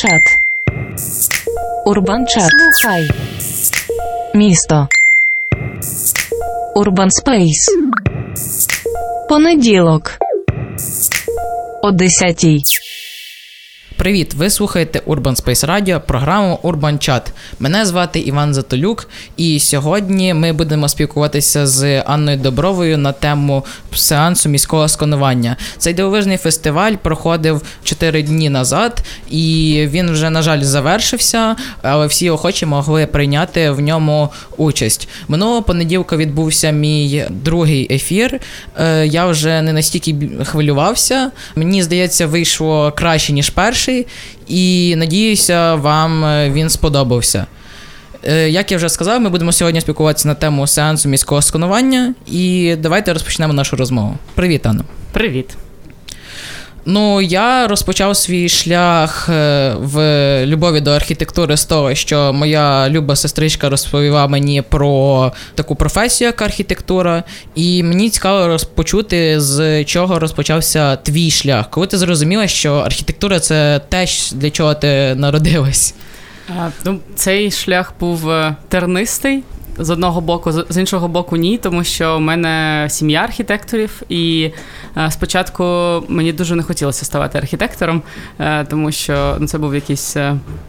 Чат. Urban Chat. Слухай. Місто. Urban Space. Понеділок. О 10-й. Привіт, ви слухаєте Urban Space Radio, програму Urban Chat. Мене звати Іван Затолюк, і сьогодні ми будемо спілкуватися з Анною Добровою на тему сеансу міського сканування. Цей дивовижний фестиваль проходив 4 дні назад, і він вже, на жаль, завершився, але всі охочі могли прийняти в ньому участь. Минулого понеділка відбувся мій другий ефір. Я вже не настільки хвилювався. Мені, здається, вийшло краще, ніж перший. І, надіюся, вам він сподобався. Як я вже сказав, ми будемо сьогодні спілкуватися на тему сеансу міського сканування. І давайте розпочнемо нашу розмову. Привіт, Анно. Привіт. Ну, я розпочав свій шлях в любові до архітектури з того, що моя люба сестричка розповіла мені про таку професію, як архітектура, і мені цікаво розпочути, з чого розпочався твій шлях. Коли ти зрозуміла, що архітектура – це те, для чого ти народилась? Цей шлях був тернистий. З одного боку, з іншого боку, ні, тому що в мене сім'я архітекторів, і спочатку мені дуже не хотілося ставати архітектором, тому що це був якийсь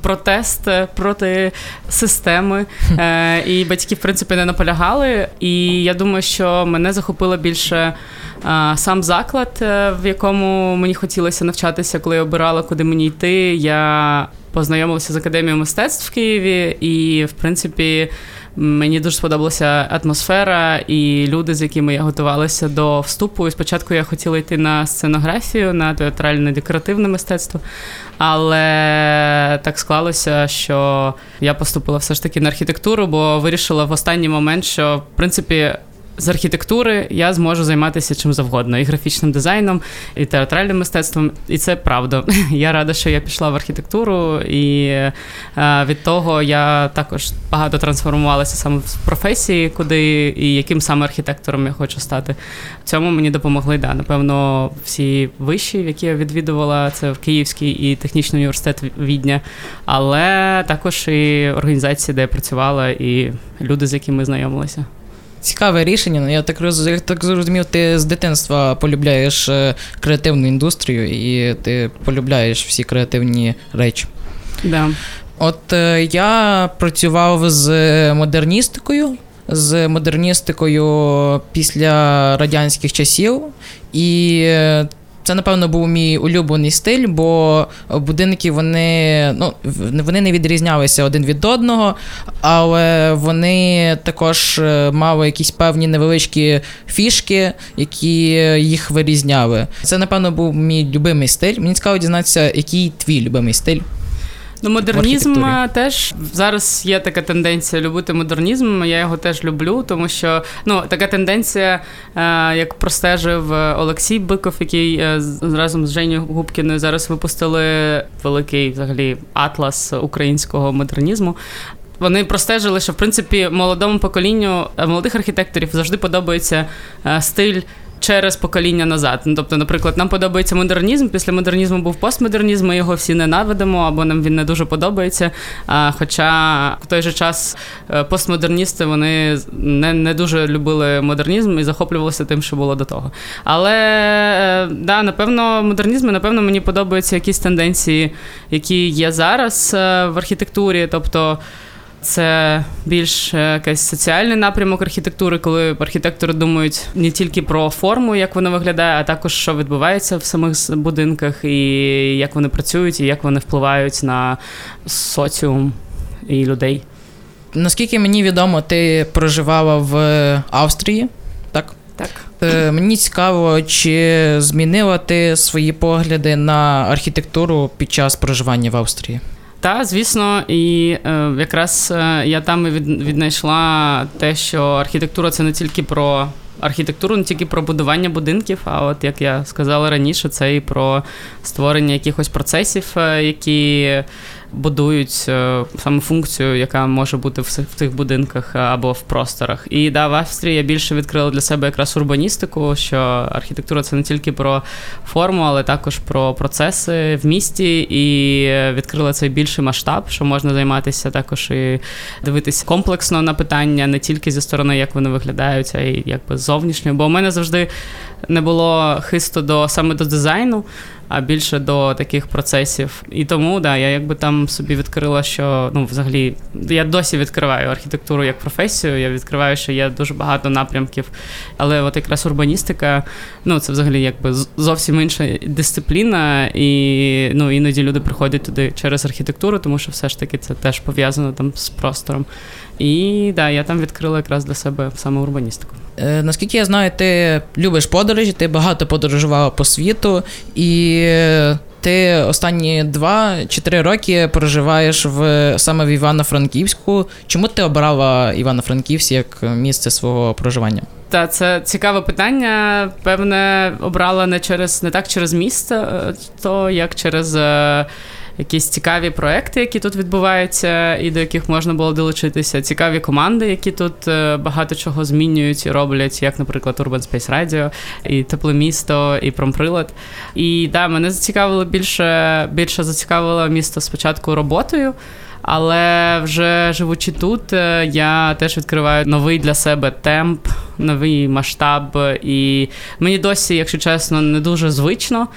протест проти системи, і батьки, в принципі, не наполягали, і я думаю, що мене захопило більше сам заклад, в якому мені хотілося навчатися, коли я обирала, куди мені йти. Я познайомилася з Академією мистецтв в Києві, і, в принципі, мені дуже сподобалася атмосфера і люди, з якими я готувалася до вступу. І спочатку я хотіла йти на сценографію, на театральне декоративне мистецтво, але так склалося, що я поступила все ж таки на архітектуру, бо вирішила в останній момент, що, в принципі, з архітектури я зможу займатися чим завгодно, і графічним дизайном, і театральним мистецтвом, і це правда. Я рада, що я пішла в архітектуру, і від того я також багато трансформувалася саме в професії, куди і яким саме архітектором я хочу стати. В цьому мені допомогли, напевно, всі виші, які я відвідувала, це Київський і Технічний університет Відня, але також і організації, де я працювала, і люди, з якими знайомилася. Цікаве рішення. Я так зрозумів, ти з дитинства полюбляєш креативну індустрію і ти полюбляєш всі креативні речі. Да. От я працював з модерністикою. З модерністикою після радянських часів. І це, напевно, був мій улюблений стиль, бо будинки, вони не відрізнялися один від одного, але вони також мали якісь певні невеличкі фішки, які їх вирізняли. Це, напевно, був мій любимий стиль. Мені цікаво дізнатися, який твій любимий стиль. Модернізм теж. Зараз є така тенденція любити модернізм, я його теж люблю, тому що така тенденція, як простежив Олексій Биков, який разом з Женєю Губкіною зараз випустили великий взагалі атлас українського модернізму. Вони простежили, що в принципі молодому поколінню молодих архітекторів завжди подобається стиль через покоління назад. Тобто, наприклад, нам подобається модернізм, після модернізму був постмодернізм, ми його всі ненавидимо, або нам він не дуже подобається. Хоча в той же час постмодерністи, вони не дуже любили модернізм і захоплювалися тим, що було до того. Але, напевно, модернізм, мені подобаються якісь тенденції, які є зараз в архітектурі, тобто це більш якийсь соціальний напрямок архітектури, коли архітектори думають не тільки про форму, як вона виглядає, а також, що відбувається в самих будинках, і як вони працюють, і як вони впливають на соціум і людей. Наскільки мені відомо, ти проживала в Австрії, так? Так. Мені цікаво, чи змінила ти свої погляди на архітектуру під час проживання в Австрії? Та, звісно, і якраз я там і віднайшла те, що архітектура – це не тільки про архітектуру, не тільки про будування будинків, а от, як я сказала раніше, це і про створення якихось процесів, які будують саме функцію, яка може бути в тих будинках або в просторах. І да, в Австрії я більше відкрила для себе якраз урбаністику, що архітектура – це не тільки про форму, але також про процеси в місті, і відкрила цей більший масштаб, що можна займатися також і дивитись комплексно на питання, не тільки зі сторони, як вони виглядають, а й якби зовнішньо. Бо у мене завжди не було хисту саме до дизайну, а більше до таких процесів. І тому, да, я якби там собі відкрила, що, ну, взагалі, я досі відкриваю архітектуру як професію, я відкриваю, що є дуже багато напрямків, але от якраз урбаністика, ну, це взагалі якби зовсім інша дисципліна, і, ну, іноді люди приходять туди через архітектуру, тому що все ж таки це теж пов'язано там з простором. І, да, я там відкрила якраз для себе саме урбаністику. Наскільки я знаю, ти любиш подорожі, ти багато подорожувала по світу, і ти останні 2 чи 3 роки проживаєш саме в Івано-Франківську. Чому ти обрала Івано-Франківськ як місце свого проживання? Та це цікаве питання. Певне, обрала не так через місто, то як через якісь цікаві проекти, які тут відбуваються і до яких можна було долучитися, цікаві команди, які тут багато чого змінюють і роблять, як, наприклад, Urban Space Radio, і Тепле місто, і Промприлад. І, да, мене зацікавило більше зацікавило місто спочатку роботою, але вже живучи тут, я теж відкриваю новий для себе темп, новий масштаб, і мені досі, якщо чесно, не дуже звично,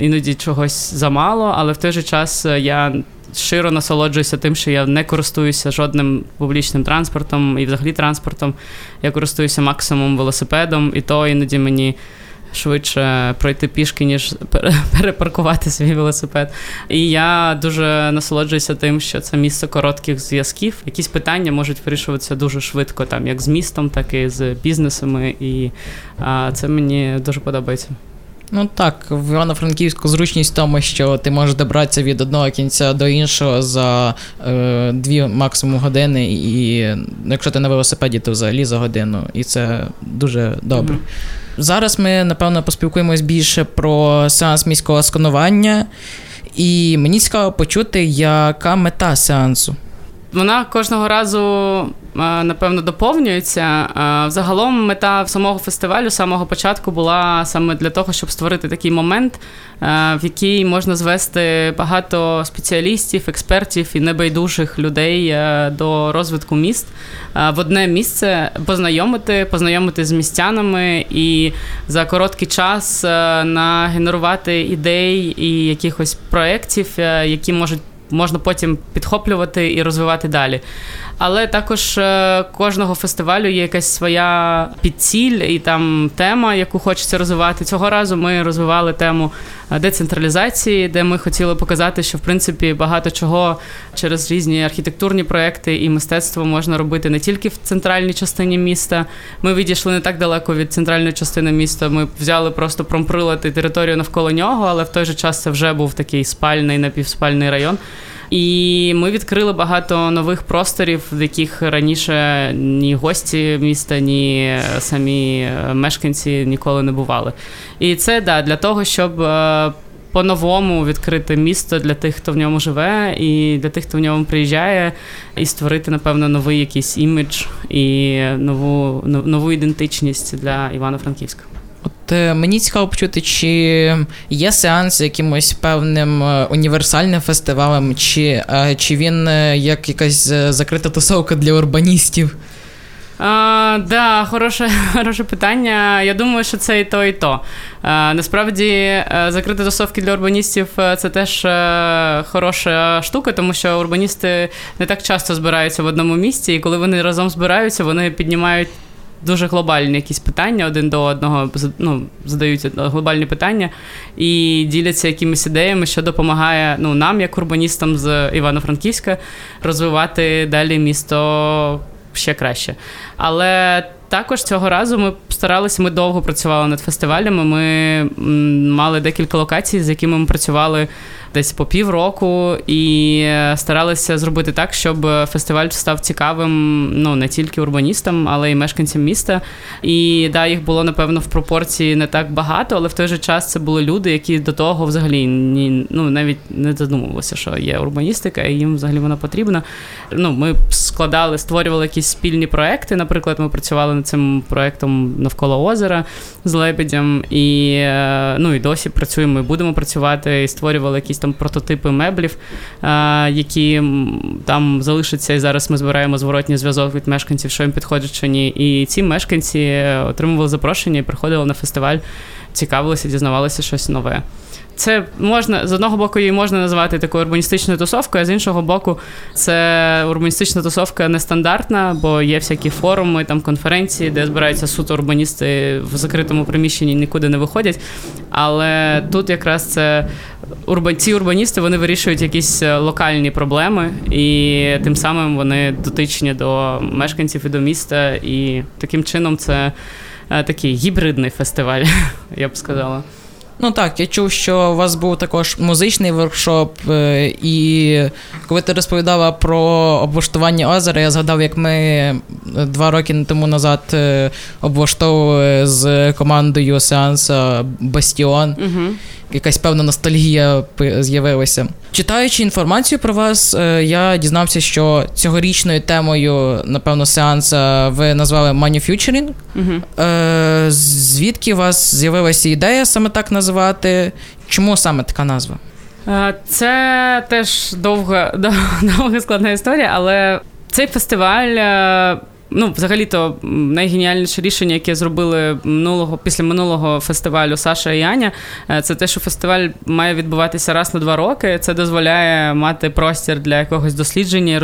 іноді чогось замало, але в той же час я щиро насолоджуюся тим, що я не користуюся жодним публічним транспортом і взагалі транспортом, я користуюся максимум велосипедом, і то іноді мені швидше пройти пішки, ніж перепаркувати свій велосипед. І я дуже насолоджуюся тим, що це місце коротких зв'язків. Якісь питання можуть вирішуватися дуже швидко, там, як з містом, так і з бізнесами. І це мені дуже подобається. Ну так, в Івано-Франківську зручність в тому, що ти можеш добратися від одного кінця до іншого за 2 максимум години, і якщо ти на велосипеді, то взагалі за годину, і це дуже добре. Mm-hmm. Зараз ми, напевно, поспілкуємось більше про сеанс міського сканування, і мені цікаво почути, яка мета сеансу. Вона кожного разу, напевно, доповнюється. Загалом мета самого фестивалю з самого початку була саме для того, щоб створити такий момент, в який можна звести багато спеціалістів, експертів і небайдужих людей до розвитку міст в одне місце, познайомити з містянами і за короткий час нагенерувати ідей і якихось проєктів, які можна потім підхоплювати і розвивати далі. Але також кожного фестивалю є якась своя підціль і там тема, яку хочеться розвивати. Цього разу ми розвивали тему децентралізації, де ми хотіли показати, що, в принципі, багато чого через різні архітектурні проекти і мистецтво можна робити не тільки в центральній частині міста. Ми відійшли не так далеко від центральної частини міста, ми взяли просто Промприлад і територію навколо нього, але в той же час це вже був такий спальний, напівспальний район. І ми відкрили багато нових просторів, в яких раніше ні гості міста, ні самі мешканці ніколи не бували. І це, да, для того, щоб по-новому відкрити місто для тих, хто в ньому живе, і для тих, хто в ньому приїжджає, і створити, напевно, новий якийсь імідж і нову ідентичність для Івано-Франківська. Мені цікаво почути, чи є сеанс якимось певним універсальним фестивалем, чи він як якась закрита тусовка для урбаністів? Да, хороше питання. Я думаю, що це і то, і то. Насправді, закриті тусовки для урбаністів – це теж хороша штука, тому що урбаністи не так часто збираються в одному місці, і коли вони разом збираються, вони піднімають дуже глобальні якісь питання один до одного, ну, задають глобальні питання і діляться якимись ідеями, що допомагає, ну, нам, як урбаністам з Івано-Франківська, розвивати далі місто ще краще. Але Також цього разу ми старалися, ми довго працювали над фестивалями, ми мали декілька локацій, з якими ми працювали десь по півроку, і старалися зробити так, щоб фестиваль став цікавим, ну, не тільки урбаністам, але й мешканцям міста. І, да, їх було, напевно, в пропорції не так багато, але в той же час це були люди, які до того взагалі навіть не задумувалися, що є урбаністика, і їм взагалі вона потрібна. Ну, ми створювали якісь спільні проекти, наприклад, ми працювали над цим проектом навколо озера з Лебедям, і, ну, і досі працюємо, і будемо працювати, і створювали якісь там прототипи меблів, які там залишаться, і зараз ми збираємо зворотній зв'язок від мешканців, що їм підходить, що ні. І ці мешканці отримували запрошення і приходили на фестиваль, цікавилися, дізнавалися щось нове. Це можна, з одного боку, її можна назвати такою урбаністичною тусовкою, а з іншого боку, це урбаністична тусовка нестандартна, бо є всякі форуми, там конференції, де збираються суто урбаністи в закритому приміщенні, нікуди не виходять. Але тут якраз це ці урбаністи, вони вирішують якісь локальні проблеми, і тим самим вони дотичні до мешканців і до міста, і таким чином це такий гібридний фестиваль, я б сказала. Ну так, я чув, що у вас був також музичний воркшоп, і коли ти розповідала про облаштування озера, я згадав, як ми 2 роки тому назад облаштовували з командою сеансу «Бастіон». Угу. Якась певна ностальгія з'явилася. Читаючи інформацію про вас, я дізнався, що цьогорічною темою, напевно, сеансу ви назвали «Manufacturing». Угу. Звідки у вас з'явилася ідея саме так називати? Чому саме така назва? Це теж довга складна історія, але цей фестиваль... Ну, взагалі-то найгеніальніше рішення, яке зробили після минулого фестивалю Саша і Аня, це те, що фестиваль має відбуватися раз на 2 роки. Це дозволяє мати простір для якогось дослідження,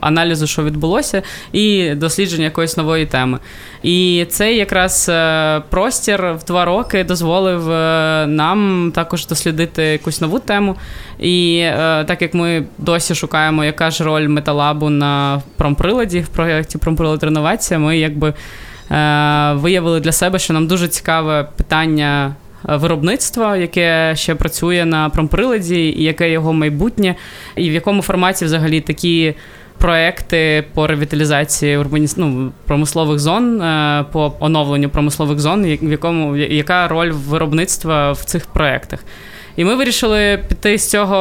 аналізу, що відбулося, і дослідження якоїсь нової теми. І цей якраз простір в 2 роки дозволив нам також дослідити якусь нову тему. І так як ми досі шукаємо, яка ж роль Металабу на промприладі, в проєкті «Промприлад. Реновація», ми виявили для себе, що нам дуже цікаве питання виробництва, яке ще працює на промприладі, і яке його майбутнє, і в якому форматі взагалі такі проекти по ревіталізації промислових зон, по оновленню промислових зон, яка роль виробництва в цих проектах. І ми вирішили піти з цього,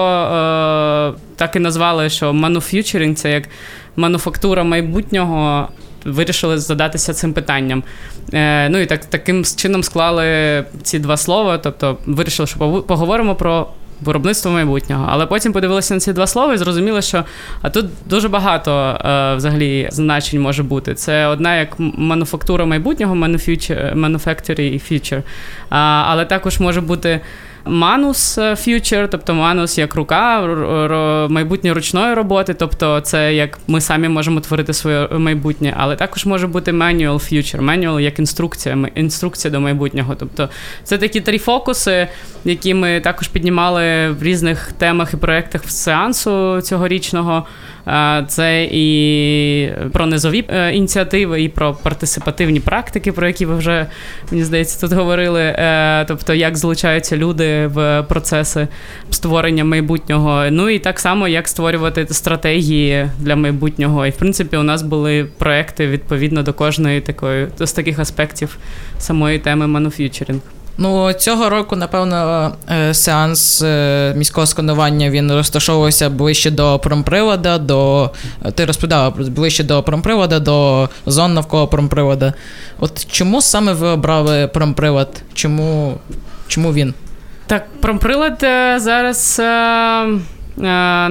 так і назвали, що «Manufacturing» – це як мануфактура майбутнього, вирішили задатися цим питанням. Ну і таким чином склали ці 2 слова, тобто вирішили, що поговоримо про виробництво майбутнього. Але потім подивилися на ці 2 слова і зрозуміли, що тут дуже багато взагалі значень може бути. Це одна як мануфактура майбутнього, manufacturing і future, але також може бути Manus Future, тобто Manus як рука, майбутнє ручної роботи, тобто це як ми самі можемо творити своє майбутнє, але також може бути Manual Future, Manual як інструкція до майбутнього. Тобто це такі 3 фокуси, які ми також піднімали в різних темах і проєктах сеансу цьогорічного. Це і про низові ініціативи, і про партисипативні практики, про які ви вже, мені здається, тут говорили. Тобто, як залучаються люди в процеси створення майбутнього. Ну і так само, як створювати стратегії для майбутнього. І, в принципі, у нас були проекти відповідно до кожної з таких аспектів самої теми «Manufacturing». Ну, цього року, напевно, сеанс міського сканування, він розташовувався ближче до промприлада, ти розповідала, ближче до промприлада, до зон навколо промприлада. От чому саме ви обрали промприлад? Чому він? Так, промприлад зараз,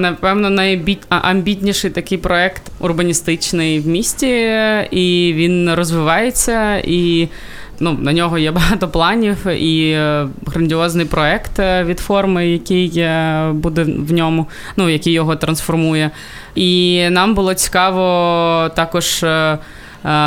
напевно, найамбітніший такий проект урбаністичний в місті, і він розвивається, і на нього є багато планів і грандіозний проект від «Форми», який буде в ньому, який його трансформує. І нам було цікаво також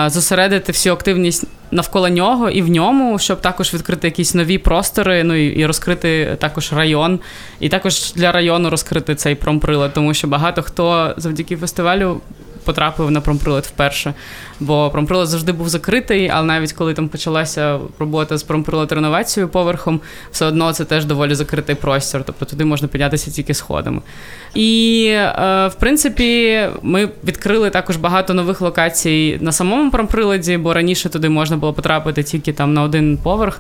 зосередити всю активність навколо нього і в ньому, щоб також відкрити якісь нові простори, і розкрити також район, і також для району розкрити цей промприлад, тому що багато хто завдяки фестивалю потрапив на промприлад вперше, бо промприлад завжди був закритий, але навіть коли там почалася робота з промприлад-реновацією поверхом, все одно це теж доволі закритий простір, тобто туди можна піднятися тільки сходами. І, в принципі, ми відкрили також багато нових локацій на самому промприладі, бо раніше туди можна було потрапити тільки там на один поверх.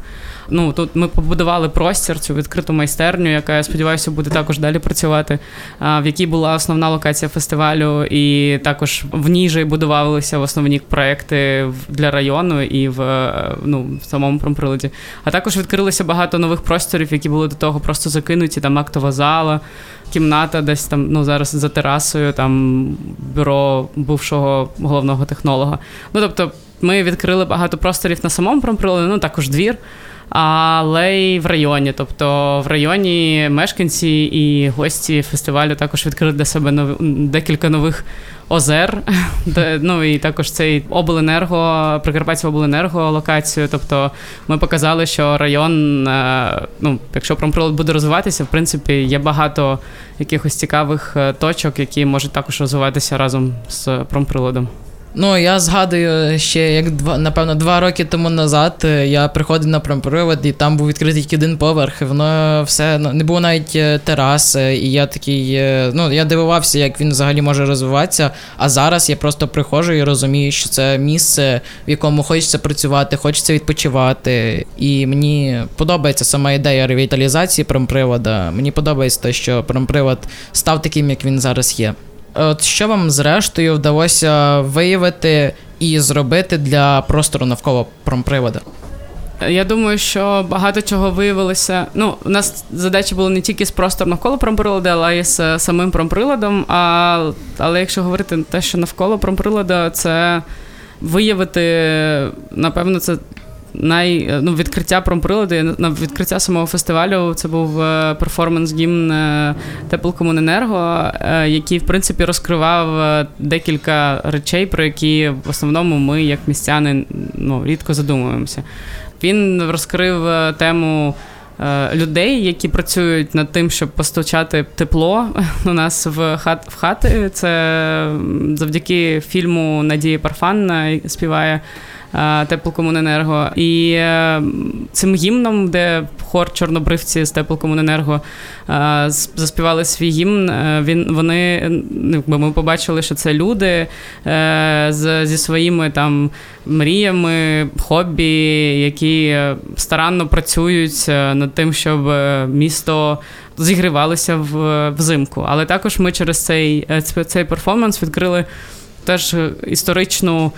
Ну, тут ми побудували простір, цю відкриту майстерню, яка, я сподіваюся, буде також далі працювати, в якій була основна локація фестивалю, і також в ній же будувалися основні проекти для району і в самому промприладі. А також відкрилося багато нових просторів, які були до того просто закинуті, там актова зала, кімната десь там, зараз за терасою, там бюро бувшого головного технолога. Тобто ми відкрили багато просторів на самому промприладі, також двір, але й в районі. Тобто в районі мешканці і гості фестивалю також відкрили для себе декілька нових озер, і також цей обленерго, Прикарпатська Обленерго локацію. Тобто ми показали, що район, якщо промприлад буде розвиватися, в принципі, є багато якихось цікавих точок, які можуть також розвиватися разом з промприладом. Я згадую ще, як, напевно, 2 роки тому назад я приходив на промприлад, і там був відкритий тільки один поверх, воно все, не було навіть терас, і я такий, я дивувався, як він взагалі може розвиватися, а зараз я просто приходжу і розумію, що це місце, в якому хочеться працювати, хочеться відпочивати, і мені подобається сама ідея ревіталізації промприлада, мені подобається те, що промприлад став таким, як він зараз є. От що вам, зрештою, вдалося виявити і зробити для простору навколо промпривода? Я думаю, що багато чого виявилося. У нас задачі були не тільки з простором навколо промприладу, але й з самим промприладом. Але якщо говорити те, що навколо промприладу, це виявити, напевно, це відкриття промприладу, відкриття самого фестивалю, це був перформанс-гімн Теплокомуненерго, який, в принципі, розкривав декілька речей, про які в основному ми, як містяни, рідко задумуємося. Він розкрив тему людей, які працюють над тим, щоб постачати тепло у нас в хати. Це завдяки фільму Надії Парфан співає Теплокомуненерго. І цим гімном, де хор Чорнобривці з Теплокомуненерго заспівали свій гімн, ми побачили, що це люди зі своїми там мріями, хобі, які старанно працюють над тим, щоб місто зігрівалося взимку. Але також ми через цей перформанс відкрили теж історичну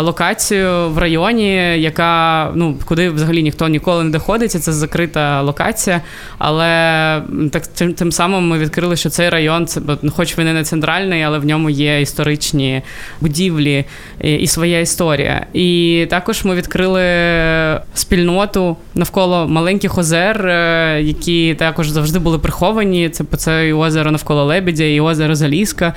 локацію в районі, яка, куди взагалі ніхто ніколи не доходить, це закрита локація, але тим самим ми відкрили, що цей район, це, хоч він і не центральний, але в ньому є історичні будівлі і своя історія. І також ми відкрили спільноту навколо маленьких озер, які також завжди були приховані, це і озеро навколо Лебедя, і озеро Залізка,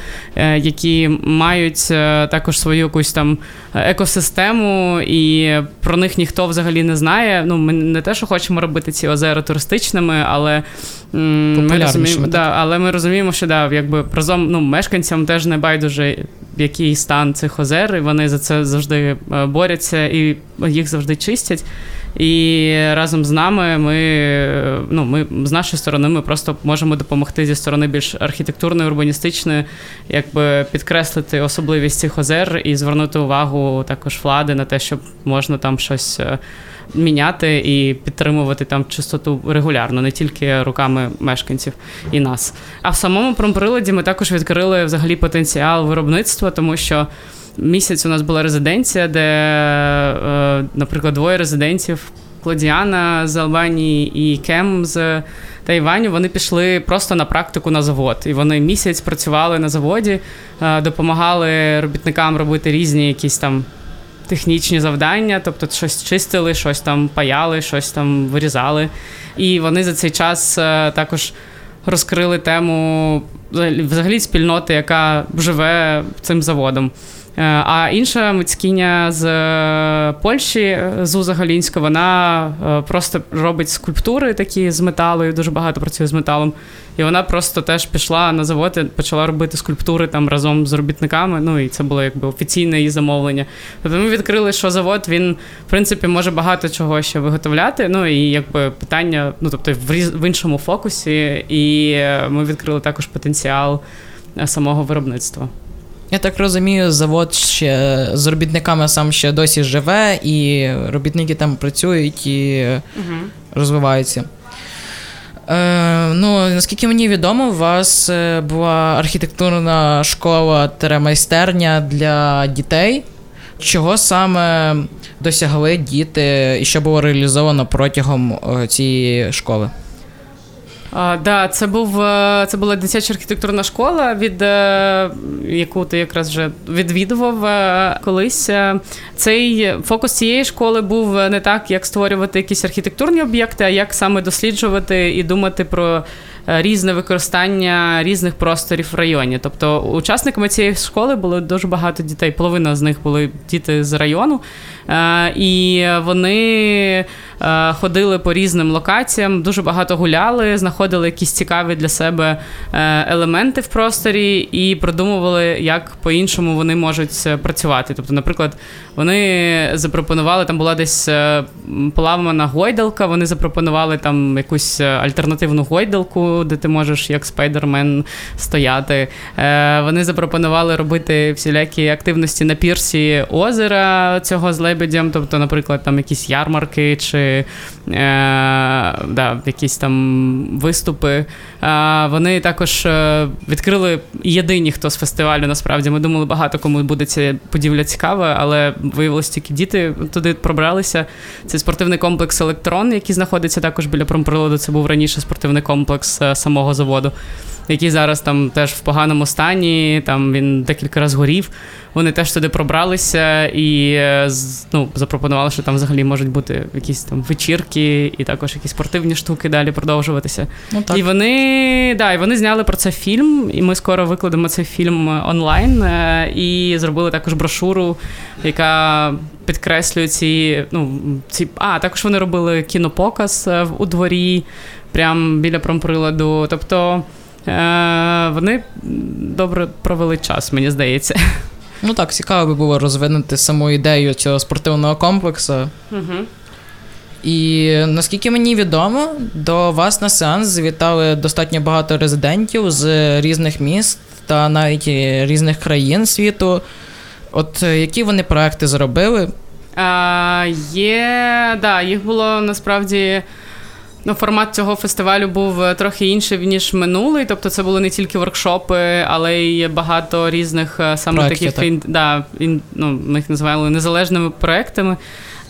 які мають також свою якусь там екосистему, і про них ніхто взагалі не знає. Ми не те, що хочемо робити ці озера туристичними, але ми розуміємо, що разом мешканцям теж не байдуже, який стан цих озер, і вони за це завжди борються, і їх завжди чистять. І разом з нами ми з нашої сторони ми просто можемо допомогти зі сторони більш архітектурної, урбаністичної, підкреслити особливість цих озер і звернути увагу також влади на те, щоб можна там щось міняти і підтримувати там чистоту регулярно, не тільки руками мешканців і нас. А в самому промприладі ми також відкрили взагалі потенціал виробництва, тому що місяць у нас була резиденція, де, наприклад, 2 резидентів, Клодіана з Албанії і Кем з Тайваню, вони пішли просто на практику на завод. І вони місяць працювали на заводі, допомагали робітникам робити різні якісь там технічні завдання, тобто щось чистили, щось там паяли, щось там вирізали. І вони за цей час також розкрили тему взагалі спільноти, яка живе цим заводом. А інша митцькиня з Польщі, Зуза Галінська, вона просто робить скульптури такі з металу, дуже багато працює з металом. І вона просто теж пішла на завод і почала робити скульптури там разом з робітниками. Ну, і це було якби офіційне її замовлення. Тобто ми відкрили, що завод, він, в принципі, може багато чого ще виготовляти. Ну, і якби питання, ну, тобто в іншому фокусі. І ми відкрили також потенціал самого виробництва. Я так розумію, завод ще з робітниками сам ще досі живе, і робітники там працюють і розвиваються. Ну, наскільки мені відомо, у вас була архітектурна школа-майстерня для дітей. Чого саме досягли діти і що було реалізовано протягом цієї школи? Да, це була дитяча архітектурна школа, яку ти якраз вже відвідував колись. Цей фокус цієї школи був не так, як створювати якісь архітектурні об'єкти, а як саме досліджувати і думати про різне використання різних просторів в районі. Тобто учасниками цієї школи було дуже багато дітей, половина з них були діти з району, і вони ходили по різним локаціям, дуже багато гуляли, знаходили якісь цікаві для себе елементи в просторі і продумували, як по-іншому вони можуть працювати. Тобто, наприклад, вони запропонували, там була десь поламана гойдалка, вони запропонували там якусь альтернативну гойдалку, де ти можеш як спайдермен стояти. Вони запропонували робити всілякі активності на пірсі озера цього з лебедям, тобто, наприклад, там якісь ярмарки чи якісь там виступи. Вони також відкрили єдині, хто з фестивалю, насправді. Ми думали, багато кому буде ця будівля цікава, але виявилось, тільки діти туди пробралися. Це спортивний комплекс «Електрон», який знаходиться також біля промприладу. Це був раніше спортивний комплекс самого заводу, який зараз там теж в поганому стані, там він декілька разів горів. Вони теж туди пробралися і запропонували, що там взагалі можуть бути якісь там вечірки і також якісь спортивні штуки далі продовжуватися. Ну, і вони зняли про це фільм, і ми скоро викладемо цей фільм онлайн і зробили також брошуру, яка підкреслює ці... А, також вони робили кінопоказ у дворі, прямо біля промприладу. Тобто вони добре провели час, мені здається. Ну так, цікаво би було розвинути саму ідею цього спортивного комплексу. Угу. І, наскільки мені відомо, до вас на сеанс завітали достатньо багато резидентів з різних міст та навіть різних країн світу. От які вони проекти зробили? Їх було насправді... Ну, формат цього фестивалю був трохи інший, ніж минулий. Тобто це були не тільки воркшопи, але й багато різних саме таких, ми їх називали незалежними проектами.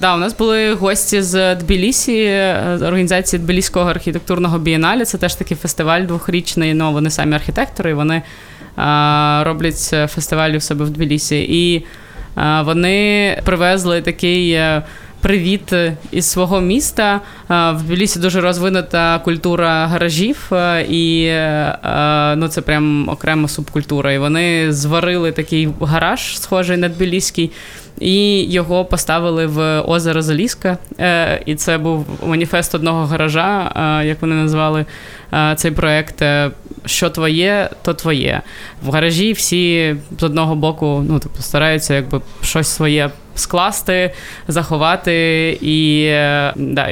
Да, у нас були гості з Тбілісі, організації Тбіліського архітектурного бієнале. Це теж такий фестиваль двохрічний, вони самі архітектори, і вони роблять фестивалі в себе в Тбілісі. І вони привезли такий... Привіт із свого міста. В Тбілісі дуже розвинута культура гаражів, і це прям окрема субкультура. І вони зварили такий гараж, схожий на тбіліський, і його поставили в озеро Залізка. І це був маніфест одного гаража, як вони назвали цей проєкт. Що твоє, то твоє. В гаражі всі з одного боку стараються щось своє скласти, заховати, і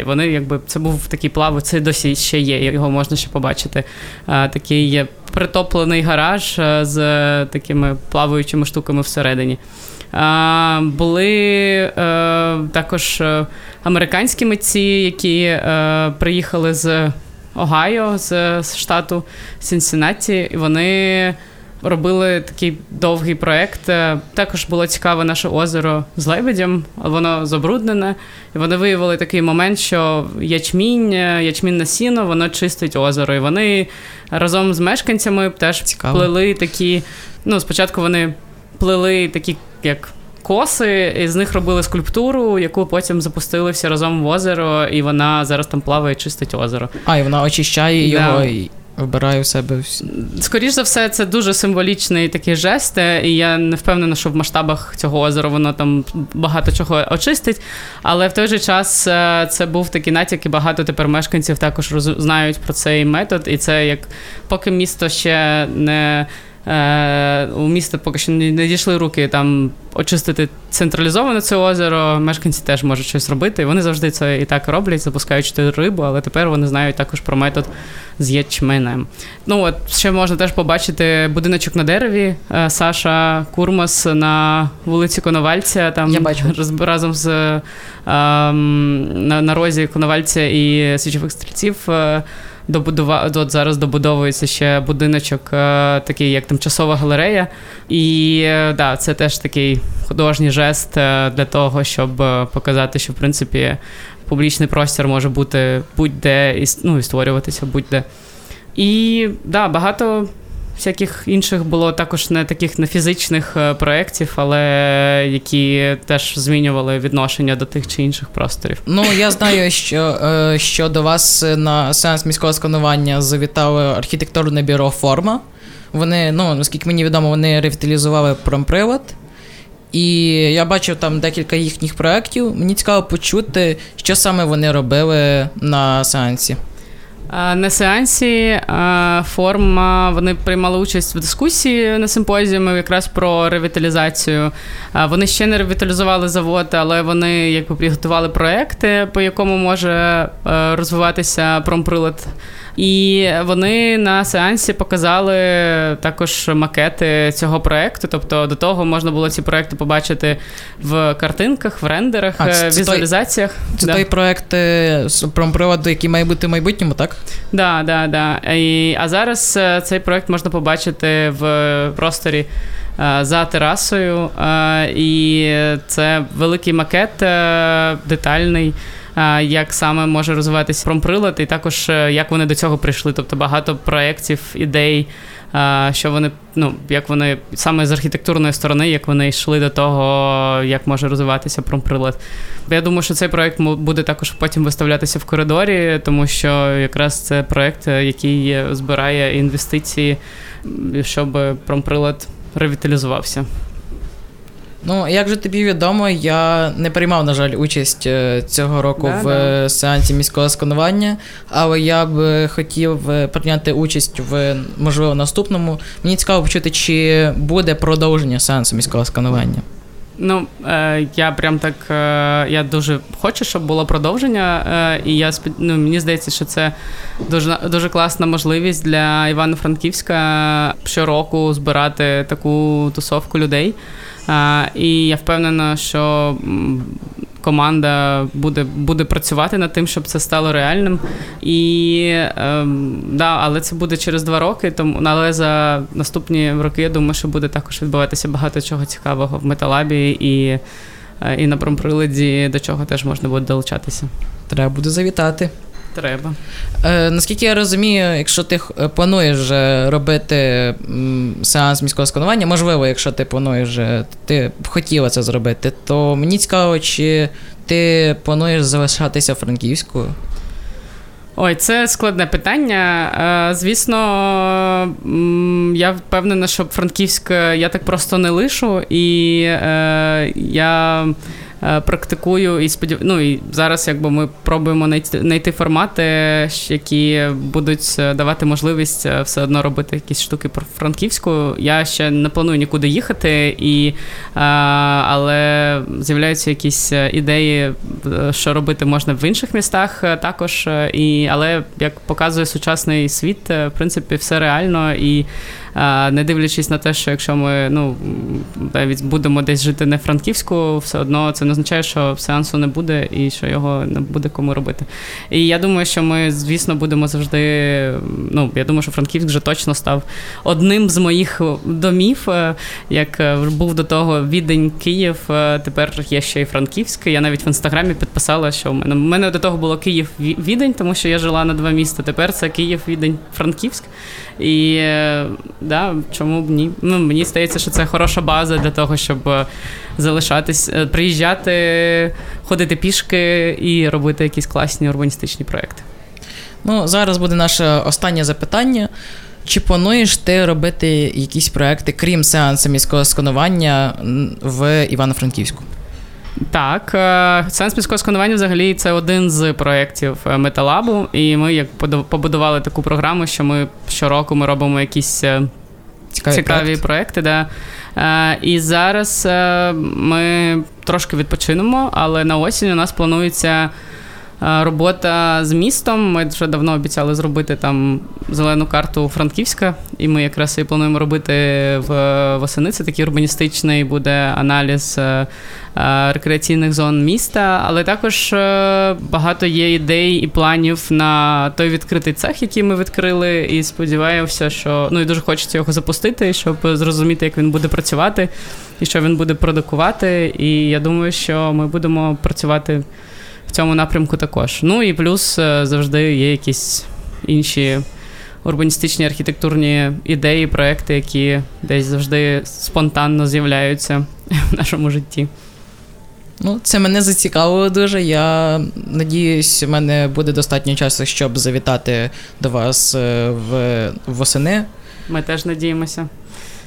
вони це був такий плав, це досі ще є, його можна ще побачити. Такий притоплений гараж з такими плаваючими штуками всередині. Були також американські митці, які приїхали з Огайо, з штату Сінсинаті, і вони робили такий довгий проєкт. Також було цікаве наше озеро з лебедям, воно забруднене. І вони виявили такий момент, що ячмінне сіно, воно чистить озеро. І вони разом з мешканцями теж плели такі... Спочатку вони плели такі, як... коси, і з них робили скульптуру, яку потім запустили всі разом в озеро, і вона зараз там плаває, чистить озеро. І вона очищає його. вибираю в себе. Скоріше за все, це дуже символічний такий жест, і я не впевнена, що в масштабах цього озера воно там багато чого очистить, але в той же час це був такий натяк, і багато тепер мешканців також знають про цей метод, і це як поки місто ще не... У міста поки що не дійшли руки там очистити централізовано це озеро, мешканці теж можуть щось робити, і вони завжди це і так роблять, запускаючи рибу, але тепер вони знають також про метод з ячменем. Ну от, ще можна теж побачити будиночок на дереві, Саша Курмас на вулиці Коновальця, там разом з на розі Коновальця і Січових Стрільців от зараз добудовується ще будиночок, такий як тимчасова галерея. І да, це теж такий художній жест для того, щоб показати, що в принципі публічний простір може бути будь-де і, ну, і створюватися будь-де. І да, багато всяких інших було також не таких не фізичних проєктів, але які теж змінювали відношення до тих чи інших просторів. Ну, я знаю, що до вас на сеанс міського сканування завітало архітектурне бюро «Форма». Вони, ну, наскільки мені відомо, вони ревіталізували «Промприлад». І я бачив там декілька їхніх проєктів. Мені цікаво почути, що саме вони робили на сеансі. На сеансі «Форма», вони приймали участь в дискусії на симпозіумі якраз про ревіталізацію. Вони ще не ревіталізували завод, але вони якби підготували проекти, по якому може розвиватися промприлад. І вони на сеансі показали також макети цього проекту. Тобто до того можна було ці проекти побачити в картинках, в рендерах, візуалізаціях. Це той проект з промприводу, який має бути в майбутньому, так? Так, так, так. А зараз цей проект можна побачити в просторі за терасою. І це великий макет, детальний, як саме може розвиватися промприлад, і також як вони до цього прийшли. Тобто багато проєктів, ідей, що вони, ну, як вони саме з архітектурної сторони, як вони йшли до того, як може розвиватися промприлад. Я думаю, що цей проєкт буде також потім виставлятися в коридорі, тому що якраз це проєкт, який збирає інвестиції, щоб промприлад ревіталізувався. Ну, як же тобі відомо, я не приймав, на жаль, участь цього року сеансі міського сканування, але я б хотів прийняти участь в, можливо, наступному. Мені цікаво почути, чи буде продовження сеансу міського сканування. Ну, я прям так, я дуже хочу, щоб було продовження, і я, ну, мені здається, що це дуже, дуже класна можливість для Івано-Франківська щороку збирати таку тусовку людей. І я впевнена, що команда буде працювати над тим, щоб це стало реальним. І, да, але це буде через 2 роки, тому, але за наступні роки, я думаю, що буде також відбуватися багато чого цікавого в Металабі і на промприладі, до чого теж можна буде долучатися. Треба буде завітати. Треба. Наскільки я розумію, якщо ти плануєш робити сеанс міського сканування, можливо, якщо ти плануєш, ти хотіла це зробити, то мені цікаво, чи ти плануєш залишатися Франківською? Ой, це складне питання. Звісно, я впевнена, що Франківськ я так просто не лишу, і я практикую і сподіваюся, ну і зараз якби ми пробуємо знайти формати, які будуть давати можливість все одно робити якісь штуки про Франківську. Я ще не планую нікуди їхати, але з'являються якісь ідеї, що робити можна в інших містах також. Але як показує сучасний світ, в принципі, все реально і не дивлячись на те, що якщо ми, ну, навіть будемо десь жити не в Франківську, все одно це не означає, що сеансу не буде і що його не буде кому робити. І я думаю, що ми, звісно, будемо завжди, ну, я думаю, що Франківськ вже точно став одним з моїх домів, як був до того Відень, Київ, тепер є ще і Франківськ. Я навіть в Інстаграмі підписала, що в мене до того було Київ-Відень, тому що я жила на 2 міста, тепер це Київ-Відень-Франківськ. І да, чому б ні? Ну, мені здається, що це хороша база для того, щоб залишатись, приїжджати, ходити пішки і робити якісь класні урбаністичні проєкти. Ну, зараз буде наше останнє запитання. Чи плануєш ти робити якісь проекти, крім сеансу міського сканування в Івано-Франківську? Так, сеанс міського сканування взагалі це один з проєктів Металабу, і ми як побудували таку програму, що ми щороку ми робимо якісь цікаві проєкти. Да. І зараз ми трошки відпочинемо, але на осінь у нас планується робота з містом. Ми вже давно обіцяли зробити там зелену карту Франківська, і ми якраз і плануємо робити восени. Це такий урбаністичний буде аналіз рекреаційних зон міста, але також багато є ідей і планів на той відкритий цех, який ми відкрили, і сподіваюся, що... Ну, і дуже хочеться його запустити, щоб зрозуміти, як він буде працювати, і що він буде продукувати, і я думаю, що ми будемо працювати в цьому напрямку також. Ну і плюс завжди є якісь інші урбаністичні, архітектурні ідеї, проекти, які десь завжди спонтанно з'являються в нашому житті. Ну, це мене зацікавило дуже. Я надіюсь, в мене буде достатньо часу, щоб завітати до вас восени. Ми теж надіємося.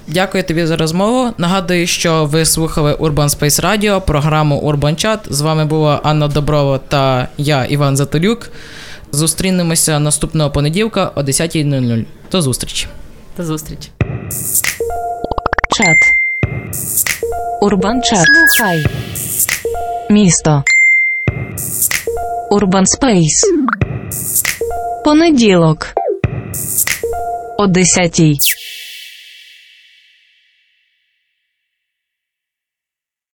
Дякую тобі за розмову. Нагадую, що ви слухали Urban Space Radio, програму Urban Chat. З вами була Анна Доброва та я, Іван Затолюк. Зустрінемося наступного понеділка о 10:00. До зустрічі. До зустрічі. Чат. Urban Chat. Слухай. Місто. Urban Space. Понеділок. О 10:00.